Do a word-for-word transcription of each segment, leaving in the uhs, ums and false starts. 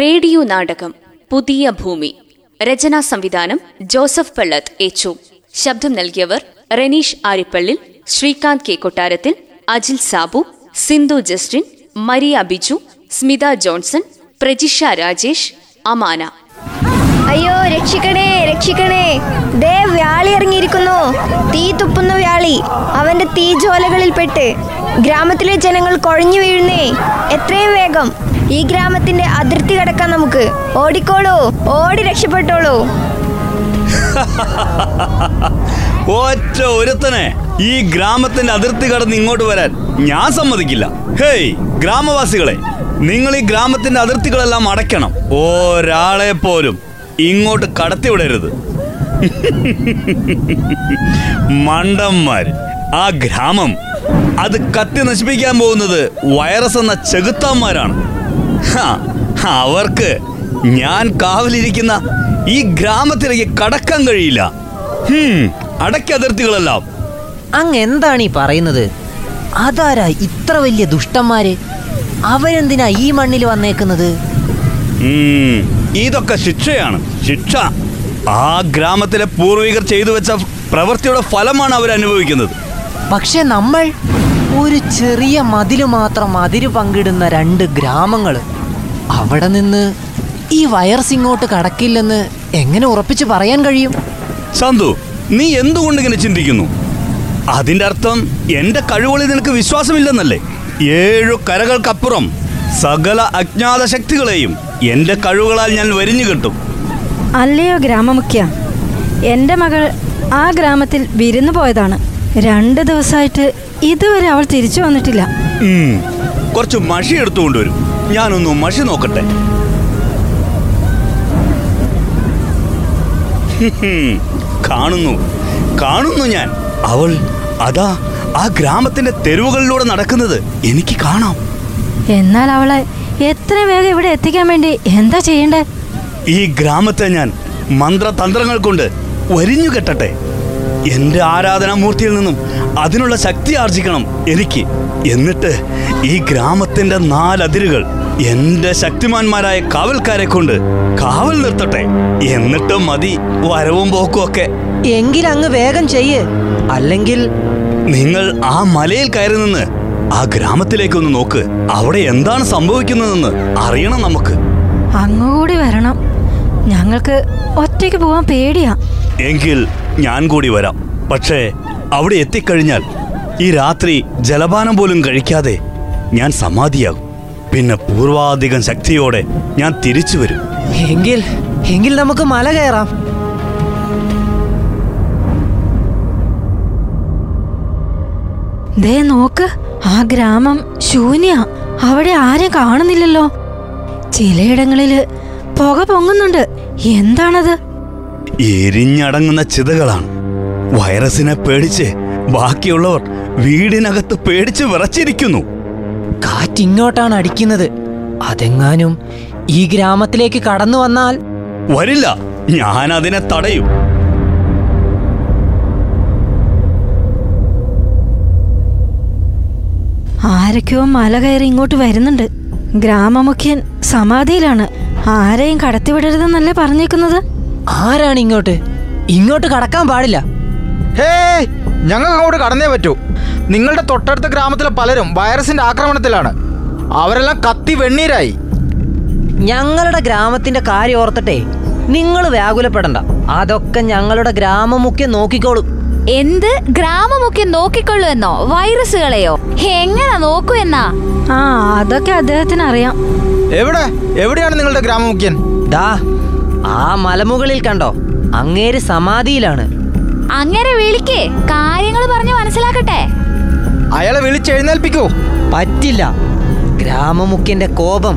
Radio നാടകം പുതിയ ഭൂമി. രചനാ സംവിധാനം ജോസഫ് പള്ളത്ത് ഏച്ചു. ശബ്ദം നൽകിയവർ റനീഷ് ആരിപ്പള്ളി, ശ്രീകാന്ത് കെ കൊട്ടാരത്തിൽ, Ajil Sabu, Sindhu Justin, Maria Biju, Smitha Johnson, Prajisha Rajesh, Amana. അയ്യോ രക്ഷിക്കണേ രക്ഷിക്കണേ, ദേ വ്യാളി ഇറങ്ങിയിരിക്കുന്നു, തീ തുപ്പുന്ന വ്യാളി. അവന്റെ തീജ്വാലകളിൽപ്പെട്ട് ഗ്രാമത്തിലെ ജനങ്ങൾ കൊഴഞ്ഞു വീഴുന്നേ. എത്രയും വേഗം ഈ ഗ്രാമത്തിന്റെ അതിർത്തി കടക്കാൻ നമുക്ക് ഓടിക്കോളൂ, ഓടി രക്ഷപ്പെട്ടോളൂ. ഒറ്റ ഒരുത്തനെ ഈ ഗ്രാമത്തിന്റെ അതിർത്തി കടന്ന് ഇങ്ങോട്ട് വരാൻ ഞാൻ സമ്മതിക്കില്ല. ഹേയ് ഗ്രാമവാസികളെ, നിങ്ങൾ ഈ ഗ്രാമത്തിന്റെ അതിർത്തികളെല്ലാം അടയ്ക്കണം. ഒരാളെ പോലും ഇങ്ങോട്ട് കടത്തിവിടരുത്. മണ്ടന്മാര്, ആ ഗ്രാമം അത് കത്തി നശിപ്പിക്കാൻ പോകുന്നത് വൈറസ് എന്ന ചെകുത്താന്മാരാണ്. അവർക്ക് ഞാൻ കാവലിരിക്കുന്ന ഈ ഗ്രാമത്തിലേക്ക് കടക്കാൻ കഴിയില്ല. അടയ്ക്ക അതിർത്തികളെല്ലാം. അങ്ങ് എന്താണ് ഈ പറയുന്നത്? അതാരാ ഇത്ര വലിയ ദുഷ്ടന്മാര്? അവരെന്തിനാ ഈ മണ്ണിൽ വന്നേക്കുന്നത്? ഇതൊക്കെ ശിക്ഷയാണ്, ശിക്ഷ. ആ ഗ്രാമത്തിലെ പൂർവികർ ചെയ്തു വെച്ച പ്രവൃത്തിയുടെ ഫലമാണ് അവരനുഭവിക്കുന്നത്. പക്ഷെ നമ്മൾ ഒരു ചെറിയ മതില് മാത്രം അതിര് പങ്കിടുന്ന രണ്ട് ഗ്രാമങ്ങൾ, അവിടെ നിന്ന് ഈ വൈറസ് ഇങ്ങോട്ട് കടക്കില്ലെന്ന് എങ്ങനെ ഉറപ്പിച്ച് പറയാൻ കഴിയും? സന്തു, നീ എന്തുകൊണ്ട് ഇങ്ങനെ ചിന്തിക്കുന്നു? അതിൻ്റെ അർത്ഥം എൻ്റെ കഴിവുകളിൽ നിനക്ക് വിശ്വാസമില്ലെന്നല്ലേ? ഏഴു കരകൾക്കപ്പുറം സകല അജ്ഞാത ശക്തികളെയും എൻ്റെ കഴിവുകളാൽ ഞാൻ വരിഞ്ഞു കിട്ടും. അല്ലയോ ഗ്രാമമുഖ്യ, എൻ്റെ മകൾ ആ ഗ്രാമത്തിൽ വിരുന്നു പോയതാണ്. രണ്ട് ദിവസമായിട്ട് ഇതുവരെ അവൾ തിരിച്ചു വന്നിട്ടില്ല. കുറച്ച് മഷി എടുത്തുകൊണ്ടുവരും, ഞാനൊന്ന് മഷി നോക്കട്ടെ. കാണുന്നു കാണുന്നു ഞാൻ, അവൾ അതാ ആ ഗ്രാമത്തിന്റെ തെരുവുകളിലൂടെ നടക്കുന്നത് എനിക്ക് കാണാം. എന്നാൽ അവളെ എത്ര വേഗം ഇവിടെ എത്തിക്കാൻ വേണ്ടി എന്താ ചെയ്യണ്ടേ? ഈ ഗ്രാമത്തെ ഞാൻ മന്ത്രതന്ത്രങ്ങൾ കൊണ്ട് വരിഞ്ഞു കെട്ടട്ടെ. എന്റെ ആരാധനാമൂർത്തിയിൽ നിന്നും അതിനുള്ള ശക്തി ആർജിക്കണം എനിക്ക്. എന്നിട്ട് ഈ ഗ്രാമത്തിന്റെ നാലതിരുകൾ എന്റെ ശക്തിമാന്മാരായ കാവൽക്കാരെ കൊണ്ട് കാവൽ നിർത്തട്ടെ. എന്നിട്ട് മതി വരവും പോക്കും ഒക്കെ. എങ്കിൽ അങ്ങ് വേഗം ചെയ്യേ, അല്ലെങ്കിൽ നിങ്ങൾ ആ മലയിൽ കയറി നിന്ന് ആ ഗ്രാമത്തിലേക്കൊന്ന് നോക്ക്. അവിടെ എന്താണ് സംഭവിക്കുന്നതെന്ന് അറിയണം നമുക്ക്. അങ്ങോട്ട് വരണം, ഞങ്ങൾക്ക് ഒറ്റയ്ക്ക് പോവാൻ പേടിയാ. എങ്കിൽ ഞാൻ കൂടി വരാം. പക്ഷേ അവിടെ എത്തിക്കഴിഞ്ഞാൽ ഈ രാത്രി ജലപാനം പോലും കഴിക്കാതെ ഞാൻ സമാധിയാകും. പിന്നെ പൂർവാധികം ശക്തിയോടെ ഞാൻ തിരിച്ചു വരും. എങ്കിൽ എങ്കിൽ നമുക്ക് മല കയറാം. ദേ നോക്ക്, ആ ഗ്രാമം ശൂന്യ. അവിടെ ആരും കാണുന്നില്ലല്ലോ. ചിലയിടങ്ങളില് പുക പൊങ്ങുന്നുണ്ട്. എന്താണത്? എരിഞ്ഞടങ്ങുന്ന ചിതകളാണ്. വൈറസിനെ പേടിച്ച് ബാക്കിയുള്ളവർ വീടിനകത്ത് പേടിച്ച് വിറച്ചിരിക്കുന്നു. കാറ്റിങ്ങോട്ടാണ് അടിക്കുന്നത്. അതെങ്ങാനും ഈ ഗ്രാമത്തിലേക്ക് കടന്നു വന്നാൽ? വരില്ല, ഞാൻ അതിനെ തടയും. ആരൊക്കെയോ മല കയറി ഇങ്ങോട്ട് വരുന്നുണ്ട്. ഗ്രാമമുഖ്യൻ സമാധിയിലാണ്. ആരെയും കടത്തിവിടരുതെന്നല്ലേ പറഞ്ഞേക്കുന്നത്? ആരാണ് ഇങ്ങോട്ട് ഇങ്ങോട്ട് കടക്കാൻ പാടില്ല. ഹേ, ഞങ്ങൾ അങ്ങോട്ട് കടന്നേ പറ്റൂ. നിങ്ങളുടെ തൊട്ടടുത്ത ഗ്രാമത്തിലെ പലരും വൈറസിന്റെ ആക്രമണത്തിലാണ്. അവരെല്ലാം കത്തി വെണ്ണീരായി. ഞങ്ങളുടെ ഗ്രാമത്തിന്റെ കാര്യം ഓർത്തിട്ടേ നിങ്ങൾ വ്യാകുലപ്പെടണ്ട. അതൊക്കെ ഞങ്ങളുടെ ഗ്രാമമുഖ്യ നോക്കിക്കോളും. എന്ത് ഗ്രാമമൊക്കെ നോക്കിക്കൊള്ളു എന്നോ? വൈറസുകളെയോ? എങ്ങനെ നോക്കൂ എന്നാ? ആ, അതൊക്കെ അദ്ദേഹത്തിന് അറിയാം. എവിടെ എവിടെയാണ് നിങ്ങളുടെ ഗ്രാമമുഖ്യൻ? ദാ ആ മലമുകളിൽ കണ്ടോ, അങ്ങേര് സമാധിയിലാണ്. അങ്ങേരെ വിളിക്കേ, കാര്യങ്ങൾ പറഞ്ഞു മനസ്സിലാക്കട്ടെ. അയാളെ വിളിച്ചെഴുന്നേൽപ്പിക്കൂ. പറ്റില്ല, ഗ്രാമമുഖ്യന്റെ കോപം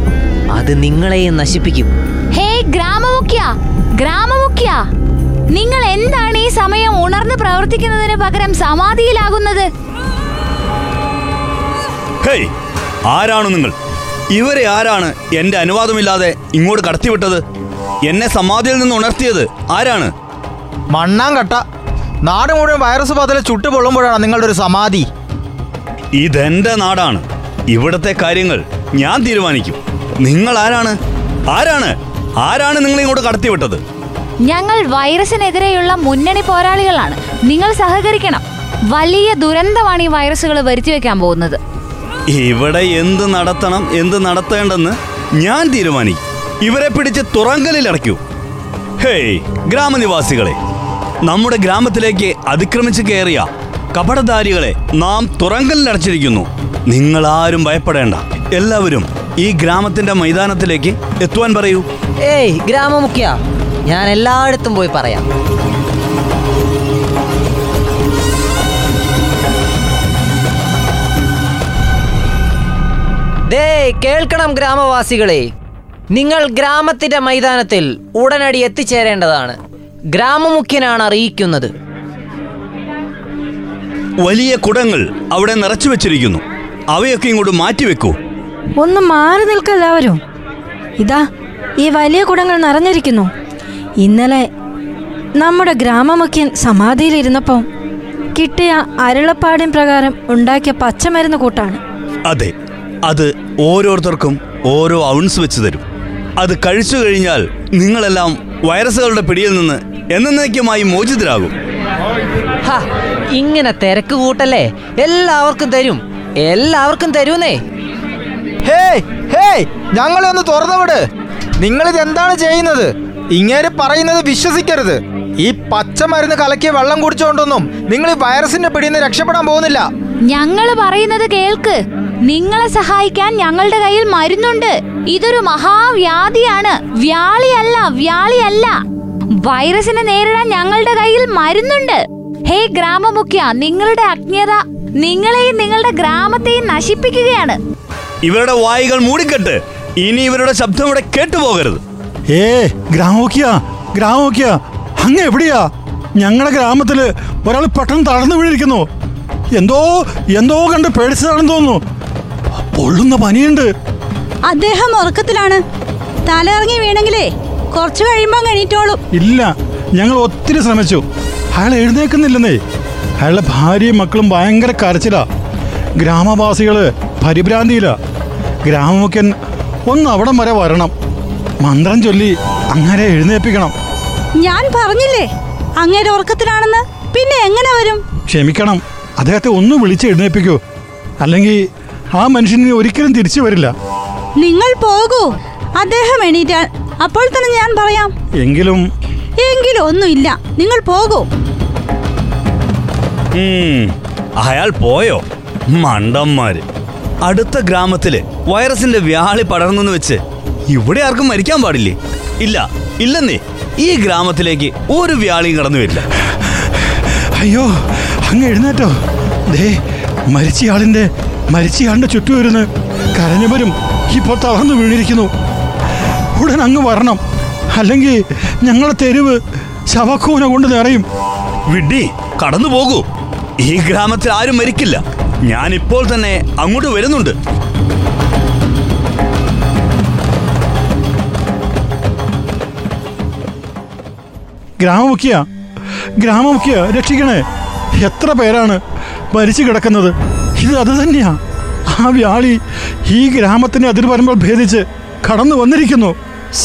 അത് നിങ്ങളെയും നശിപ്പിക്കും. ഹേ ഗ്രാമമുഖ്യ, ഗ്രാമമുഖ്യ, നിങ്ങൾ എന്താണ് ഈ സമയം ഉണർന്ന് പ്രവർത്തിക്കുന്നതിന് പകരം സമാധിയിലാകുന്നത്? ഹേയ്, ആരാണ് നിങ്ങൾ? ഇവരെ ആരാണ് എന്റെ അനുവാദമില്ലാതെ ഇങ്ങോട്ട് കടത്തിവിട്ടത്? എന്നെ സമാധിയിൽ നിന്ന് ഉണർത്തിയത് ആരാണ്? മണ്ണാങ്കട്ട, നാട് മുഴുവൻ വൈറസ് ബാധയിൽ ചുട്ടുപൊള്ളുമ്പോഴാണ് നിങ്ങളുടെ ഒരു സമാധി. ഇതെന്റെ നാടാണ്, ഇവിടത്തെ കാര്യങ്ങൾ ഞാൻ തീരുമാനിക്കും. നിങ്ങൾ ആരാണ്? ആരാണ് ആരാണ് നിങ്ങൾ ഇങ്ങോട്ട് കടത്തിവിട്ടത്? ഞങ്ങൾ വൈറസിനെതിരെയുള്ള മുന്നണി പോരാളികളാണ്. നിങ്ങൾ സഹകരിക്കണം. വലിയ ദുരന്തമാണ് ഈ വൈറസുകൾ വരുത്തി വെക്കാൻ പോകുന്നത്. ഇവിടെ എന്ത് നടത്തണം എന്ത് നടത്തേണ്ടെന്ന് ഞാൻ തീരുമാനിക്കും. ഇവരെ പിടിച്ച് തുറങ്കലിൽ അടയ്ക്കൂ. ഹേയ് ഗ്രാമനിവാസികളെ, നമ്മുടെ ഗ്രാമത്തിലേക്ക് അതിക്രമിച്ച് കയറിയ കപടധാരികളെ നാം തുറങ്കലിൽ അടച്ചിരിക്കുന്നു. നിങ്ങൾ ആരും ഭയപ്പെടേണ്ട. എല്ലാവരും ഈ ഗ്രാമത്തിന്റെ മൈതാനത്തിലേക്ക് എത്തുവാൻ പറയൂ. ഏയ് ഗ്രാമമുഖ്യ, ഞാൻ എല്ലായിടത്തും പോയി പറയാം. ദേ കേൾക്കണം ഗ്രാമവാസികളെ, നിങ്ങൾ ഗ്രാമത്തിന്റെ മൈതാനത്തിൽ ഉടനടി എത്തിച്ചേരേണ്ടതാണ്. ഗ്രാമമുഖ്യനാണ് അറിയിക്കുന്നത്. വലിയ കുടങ്ങൾ അവിടെ നിറച്ചു വെച്ചിരിക്കുന്നു. അവയൊക്കെ ഇങ്ങോട്ട് മാറ്റിവെക്കൂ. ഒന്നും മാറി നിൽക്കല്ലാവരും. ഇതാ ഈ വലിയ കുടങ്ങൾ നിറഞ്ഞിരിക്കുന്നു. ഇന്നലെ നമ്മുടെ ഗ്രാമമുഖ്യൻ സമാധിയിലിരുന്നപ്പോൾ കിട്ടിയ അരുളപ്പാടിൻ പ്രകാരം ഉണ്ടാക്കിയ പച്ചമരുന്ന് കൂട്ടാണ്. അതെ, അത് ഓരോരുത്തർക്കും ഓരോ ഔൺസ് വെച്ച് തരും. അത് കഴിച്ചു കഴിഞ്ഞാൽ നിങ്ങളെല്ലാം വൈറസുകളുടെ പിടിയിൽ നിന്ന് എന്നേക്കുമായി മോചിതരാകും. ഇങ്ങനെ തിരക്ക് കൂട്ടല്ലേ? എല്ലാവർക്കും തരും, എല്ലാവർക്കും തരൂന്നേ. ഹേയ് ഹേയ്, ഞങ്ങളെ ഒന്ന് തുറന്നുവിട്. നിങ്ങളിത് എന്താണ് ചെയ്യുന്നത്? ഇങ്ങനെ പറയുന്നത് വിശ്വസിക്കരുത്. ഈ പച്ചമരുന്ന് കലക്കി വെള്ളം കുടിച്ചുകൊണ്ടൊന്നും നിങ്ങൾ ഈ വൈറസിന്റെ പിടിയിൽ നിന്ന് രക്ഷപ്പെടാൻ പോകുന്നില്ല. ഞങ്ങൾ പറയുന്നത് കേൾക്ക്. നിങ്ങളെ സഹായിക്കാൻ ഞങ്ങളുടെ കയ്യിൽ മരുന്നുണ്ട്. ഇതൊരു മഹാവ്യാധിയാണ്, വ്യാളിയല്ല. വ്യാളിയല്ല വൈറസിനെ നേരിടാൻ ഞങ്ങളുടെ കയ്യിൽ മരുന്നുണ്ട്. ഹേ ഗ്രാമമുഖ്യ, നിങ്ങളുടെ അജ്ഞത നിങ്ങളെയും നിങ്ങളുടെ ഗ്രാമത്തെയും നശിപ്പിക്കുകയാണ്. ഇവരുടെ വായികൾ മൂടിക്കെട്ട്. ഇനി ഇവരുടെ ശബ്ദം ഇവിടെ കേട്ടുപോകരുത്. ഏ ഗ്രാമമുഖ്യ, ഗ്രാമമുഖ്യ, അങ്ങ് എവിടെയാ? ഞങ്ങളുടെ ഗ്രാമത്തില് ഒരാൾ പെട്ടെന്ന് തളർന്നു വീണിരിക്കുന്നു. എന്തോ എന്തോ കണ്ട് പേടിച്ചതാണെന്ന് തോന്നുന്നു. പൊള്ളുന്ന പനിയുണ്ട്. അദ്ദേഹം ഉറക്കത്തിലാണ്. തലയിറങ്ങി വീണെങ്കിലേ കുറച്ചു കഴിയുമ്പോ കഴിഞ്ഞിട്ടോളും. ഇല്ല, ഞങ്ങൾ ഒത്തിരി ശ്രമിച്ചു. അയാൾ എഴുന്നേക്കുന്നില്ലെന്നേ. അയാളുടെ ഭാര്യയും മക്കളും ഭയങ്കര കരച്ചിലാ. ഗ്രാമവാസികള് പരിഭ്രാന്തിയില്ല. ഗ്രാമമുഖ്യൻ ഒന്ന് അവിടം വരെ വരണം. മന്ത്രം ചൊല്ലി അങ്ങനെ എഴുന്നേൽപ്പിക്കണം. ഞാൻ പറഞ്ഞില്ലേ അങ്ങേരെ ഉറക്കത്തിലാണെന്ന്, പിന്നെ എങ്ങനെ വരും? ക്ഷമിക്കണം, അദ്ദേഹത്തെ ഒന്ന് വിളിച്ച് എഴുന്നേൽപ്പിക്കൂ, അല്ലെങ്കിൽ ആ മനുഷ്യന് ഒരിക്കലും തിരിച്ചു വരില്ല. നിങ്ങൾ പോകൂ. അദ്ദേഹം എണീറ്റാൽ അപ്പോൾ തന്നെ ഞാൻ പറയാം. എങ്കിലും എങ്കിലും ഒന്നുമില്ല, നിങ്ങൾ പോകൂ. അയാൾ പോയോ? മണ്ടന്മാര്. അടുത്ത ഗ്രാമത്തില് വൈറസിന്റെ വ്യാളി പടർന്നെന്ന് വെച്ച് ഇവിടെ ആർക്കും മരിക്കാൻ പാടില്ലേ? ഇല്ല, ഇല്ലെന്നേ. ഈ ഗ്രാമത്തിലേക്ക് ഒരു വ്യാളിയും കടന്നു വരില്ല. അയ്യോ, അങ്ങ് എഴുന്നേറ്റോ? ദേ മരിച്ചയാളിന്റെ മരിച്ചയാളുടെ ചുറ്റും ഇരുന്ന് കരഞ്ഞവരും ഇപ്പോൾ തളർന്നു വീണിരിക്കുന്നു. ഉടൻ അങ്ങ് വരണം, അല്ലെങ്കിൽ ഞങ്ങളെ തെരുവ് ശവക്കൂന കൊണ്ട് നിറയും. വിഡി, കടന്നു പോകൂ. ഈ ഗ്രാമത്തിൽ ആരും മരിക്കില്ല. ഞാനിപ്പോൾ തന്നെ അങ്ങോട്ട് വരുന്നുണ്ട്. ഗ്രാമമുഖ്യ, ഗ്രാമമുഖ്യ, രക്ഷിക്കണേ. എത്ര പേരാണ് മരിച്ചു കിടക്കുന്നത്? ഇത് അത് തന്നെയാ. ആ വ്യാളി ഈ ഗ്രാമത്തിന് അതിർ വരുമ്പോൾ ഭേദിച്ച് കടന്നു വന്നിരിക്കുന്നു.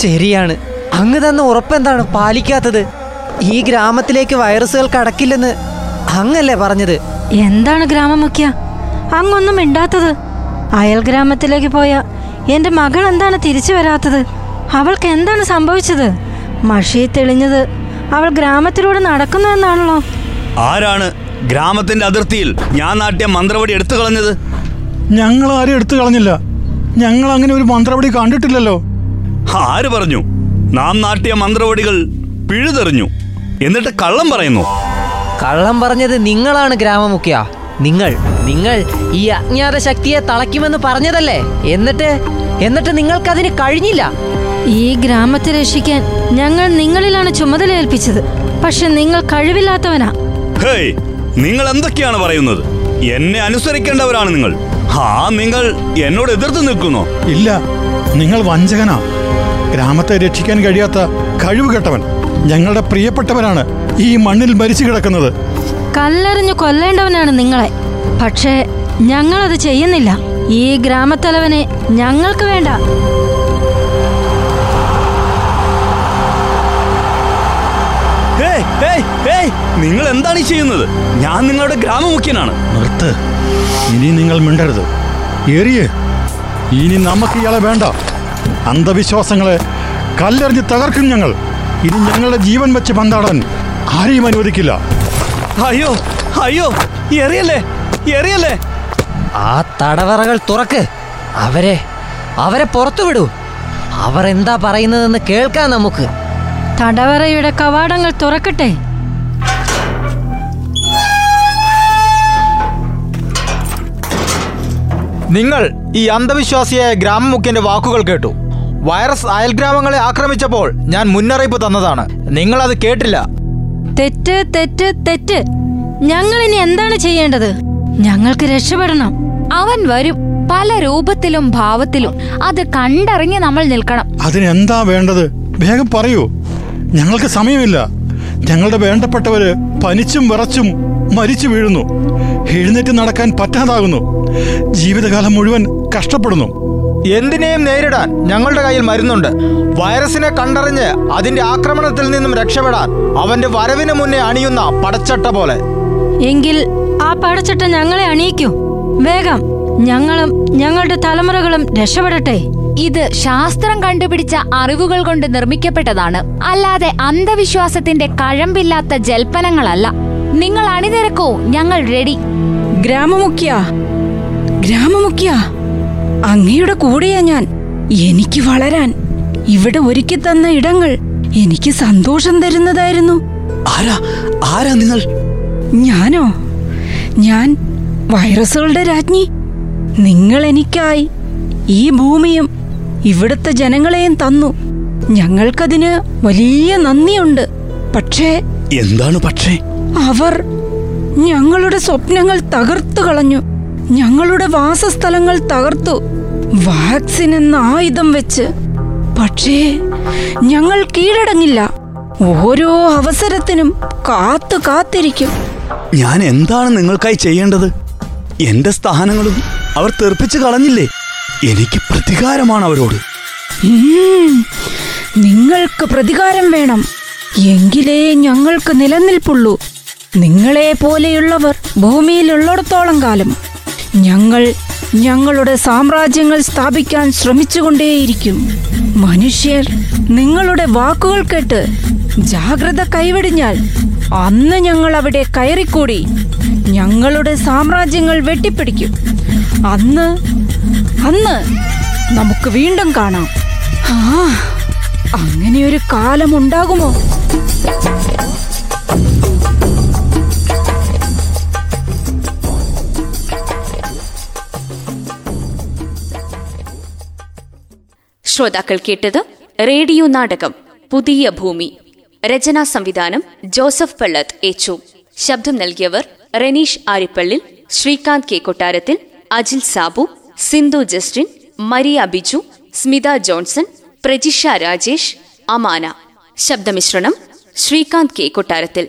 ശരിയാണ്, അങ്ങ് തന്ന ഉറപ്പെന്താണ് പാലിക്കാത്തത്? ഈ ഗ്രാമത്തിലേക്ക് വൈറസുകൾ കടക്കില്ലെന്ന് അങ്ങല്ലേ പറഞ്ഞത്? എന്താണ് ഗ്രാമമുഖ്യ അങ്ങൊന്നും മിണ്ടാത്തത്? അയൽ ഗ്രാമത്തിലേക്ക് പോയ എൻ്റെ മകൾ എന്താണ് തിരിച്ചു വരാത്തത്? അവൾക്ക് എന്താണ് സംഭവിച്ചത്? മഷി തെളിഞ്ഞത് അവൾ ഗ്രാമത്തിലൂടെ നടക്കുന്നു എന്നാണല്ലോ. ആരാണ് ഗ്രാമത്തിന്റെ അതിർത്തിയിൽ ഞാൻ നാട്ടിയ മന്ത്രവടി എടുത്തു കളഞ്ഞത്? ഞങ്ങൾ ആരും എടുത്തു കളഞ്ഞില്ല. ഞങ്ങൾ അങ്ങനെ ഒരു മന്ത്രവടി കണ്ടിട്ടില്ലല്ലോ. ആര് പറഞ്ഞു? നാം നാട്ടിയ മന്ത്രവടികൾ പിഴുതെറിഞ്ഞു. എന്നിട്ട് കള്ളം പറയുന്നു. കള്ളം പറഞ്ഞത് നിങ്ങളാണ് ഗ്രാമമുഖ്യ. നിങ്ങൾ നിങ്ങൾ ഈ അജ്ഞാത ശക്തിയെ തളയ്ക്കുമെന്ന് പറഞ്ഞതല്ലേ? എന്നിട്ട് എന്നിട്ട് നിങ്ങൾക്കതിന് കഴിഞ്ഞില്ല. ഈ ഗ്രാമത്തെ രക്ഷിക്കാൻ ഞങ്ങൾ നിങ്ങളിലാണ് ചുമതല ഏൽപ്പിച്ചത്. പക്ഷെ നിങ്ങൾ കഴിവില്ലാത്തവനാ. ഹേയ്, നിങ്ങൾ എന്തൊക്കെയാണ് പറയുന്നത്? എന്നെ അനുസരിക്കേണ്ടവരാണ് നിങ്ങൾ. ആ, നിങ്ങൾ എന്നോട് എതിർത്ത് നിൽക്കുന്നു. ഇല്ല, നിങ്ങൾ വഞ്ചകനാ. ഗ്രാമത്തെ രക്ഷിക്കാൻ കഴിയാത്ത കഴിവ് കെട്ടവൻ. ഞങ്ങളുടെ പ്രിയപ്പെട്ടവരാണ് ഈ മണ്ണിൽ മരിച്ചു കിടക്കുന്നത്. കല്ലെറിഞ്ഞു കൊല്ലേണ്ടവനാണ് നിങ്ങളെ. പക്ഷേ ഞങ്ങളത് ചെയ്യുന്നില്ല. ഈ ഗ്രാമത്തലവനെ ഞങ്ങൾക്ക് വേണ്ട. നിങ്ങൾ എന്താണ് ഈ ചെയ്യുന്നത്? ഞാൻ നിങ്ങളുടെ ഗ്രാമമുഖ്യനാണ്. നിർത്ത്, ഇനി നിങ്ങൾ മിണ്ടരുത്. ഏറിയേ, ഇനി നമുക്ക് ഇയാളെ വേണ്ട. അന്ധവിശ്വാസങ്ങളെ കല്ലെറിഞ്ഞ് തകർക്കും ഞങ്ങൾ. ഇനി ഞങ്ങളുടെ ജീവൻ വെച്ച് പന്താടാൻ ആരെയും അനുവദിക്കില്ല. അയ്യോ അയ്യോ, എറിയല്ലേ എറിയല്ലേ! ആ തടവറകൾ തുറക്ക്. അവരെ അവരെ പുറത്തു വിടൂ. അവർ എന്താ പറയുന്നതെന്ന് കേൾക്കാം നമുക്ക്. തടവറയുടെ കവാടങ്ങൾ തുറക്കട്ടെ. നിങ്ങൾ ഈ അന്ധവിശ്വാസിയായ ഗ്രാമമുഖ്യന്റെ വാക്കുകൾ കേട്ടു. വൈറസ് അയൽഗ്രാമങ്ങളെ ആക്രമിച്ചപ്പോൾ ഞാൻ മുന്നറിയിപ്പ് തന്നതാണ്, നിങ്ങൾ അത് കേട്ടില്ല. തെറ്റ് തെറ്റ് തെറ്റ്. ഞങ്ങൾ ഇനി എന്താണ് ചെയ്യേണ്ടത്? ഞങ്ങൾക്ക് രക്ഷപ്പെടണം. അവൻ വരും, പല രൂപത്തിലും ഭാവത്തിലും. അത് കണ്ടറിഞ്ഞ് നമ്മൾ നിൽക്കണം. അതിനെന്താ വേണ്ടത്? വേഗം പറയൂ, ഞങ്ങൾക്ക് സമയമില്ല. ഞങ്ങളുടെ വേണ്ടപ്പെട്ടവര് പനിച്ചും വിറച്ചും മരിച്ചു വീഴുന്നു, എഴുന്നേറ്റ് നടക്കാൻ പറ്റാതാകുന്നു, ജീവിതകാലം മുഴുവൻ കഷ്ടപ്പെടുന്നു. എന്തിനേയും നേരിടാൻ ഞങ്ങളുടെ കയ്യിൽ മരുന്നുണ്ട്. വൈറസിനെ കണ്ടറിഞ്ഞ് അതിന്റെ ആക്രമണത്തിൽ നിന്നും രക്ഷപ്പെടാൻ അവന്റെ വരവിന് മുന്നേ അണിയുന്ന പടച്ചട്ട പോലെ. എങ്കിൽ ആ പടച്ചട്ട ഞങ്ങളെ അണിയിക്കൂ. വേഗം ഞങ്ങളും ഞങ്ങളുടെ തലമുറകളും രക്ഷപ്പെടട്ടെ. ഇത് ശാസ്ത്രം കണ്ടുപിടിച്ച അറിവുകൾ കൊണ്ട് നിർമ്മിക്കപ്പെട്ടതാണ്, അല്ലാതെ അന്ധവിശ്വാസത്തിന്റെ കഴമ്പില്ലാത്ത ജൽപ്പനങ്ങളല്ല. നിങ്ങൾ അണിനിരക്കോ, ഞങ്ങൾ റെഡി. ഗ്രാമമുഖ്യ, ഗ്രാമമുഖ്യ, അങ്ങയുടെ കൂടെയാ ഞാൻ. എനിക്ക് വളരാൻ ഇവിടെ ഒരുക്കി തന്ന ഇടങ്ങൾ എനിക്ക് സന്തോഷം തരുന്നതായിരുന്നു. ആരാ ആരാ നിങ്ങൾ? ഞാനോ? ഞാൻ വൈറസുകളുടെ രാജ്ഞി. നിങ്ങൾ എനിക്കായി ഈ ഭൂമിയും ഇവിടുത്തെ ജനങ്ങളെയും തന്നു. ഞങ്ങൾക്കതിന് വലിയ നന്ദിയുണ്ട്. പക്ഷേ എന്താണ് പക്ഷേ? അവർ ഞങ്ങളുടെ സ്വപ്നങ്ങൾ തകർത്തു കളഞ്ഞു, ഞങ്ങളുടെ വാസസ്ഥലങ്ങൾ തകർത്തു, വാക്സിൻ എന്ന ആയുധം വെച്ച്. പക്ഷേ ഞങ്ങൾ കീഴടങ്ങില്ല. ഓരോ അവസരത്തിനും കാത്തു കാത്തിരിക്കും. ഞാൻ എന്താണ് നിങ്ങൾക്കായി ചെയ്യേണ്ടത്? എന്റെ സ്ഥാനങ്ങളും അവർ തെറിപ്പിച്ചു കളഞ്ഞില്ലേ? എനിക്ക് പ്രതികാരമാണ് അവരോട്. നിങ്ങൾക്ക് പ്രതികാരം വേണം, എങ്കിലേ ഞങ്ങൾക്ക് നിലനിൽപ്പുള്ളൂ. നിങ്ങളെ പോലെയുള്ളവർ ഭൂമിയിലുള്ളിടത്തോളം കാലം ഞങ്ങൾ ഞങ്ങളുടെ സാമ്രാജ്യങ്ങൾ സ്ഥാപിക്കാൻ ശ്രമിച്ചുകൊണ്ടേയിരിക്കും. മനുഷ്യർ നിങ്ങളുടെ വാക്കുകൾ കേട്ട് ജാഗ്രത കൈവെടിഞ്ഞാൽ അന്ന് ഞങ്ങൾ അവിടെ കയറിക്കൂടി ഞങ്ങളുടെ സാമ്രാജ്യങ്ങൾ വെട്ടിപ്പിടിക്കും. അന്ന് അന്ന് നമുക്ക് വീണ്ടും കാണാം. ആ, അങ്ങനെയൊരു കാലമുണ്ടാകുമോ? ശ്രോതാക്കൾ കേട്ടത് റേഡിയോ നാടകം പുതിയ ഭൂമി. രചനാ സംവിധാനം ജോസഫ് പള്ളത്ത് ഏച്ചു. ശബ്ദം നൽകിയവർ റനീഷ് ആരിപ്പള്ളി, ശ്രീകാന്ത് കെ കൊട്ടാരത്തിൽ, Ajil Sabu, Sindhu Justin, Maria Biju, Smitha Johnson, Prajisha Rajesh, Amana. ശബ്ദമിശ്രണം ശ്രീകാന്ത് കെ കൊട്ടാരത്തിൽ.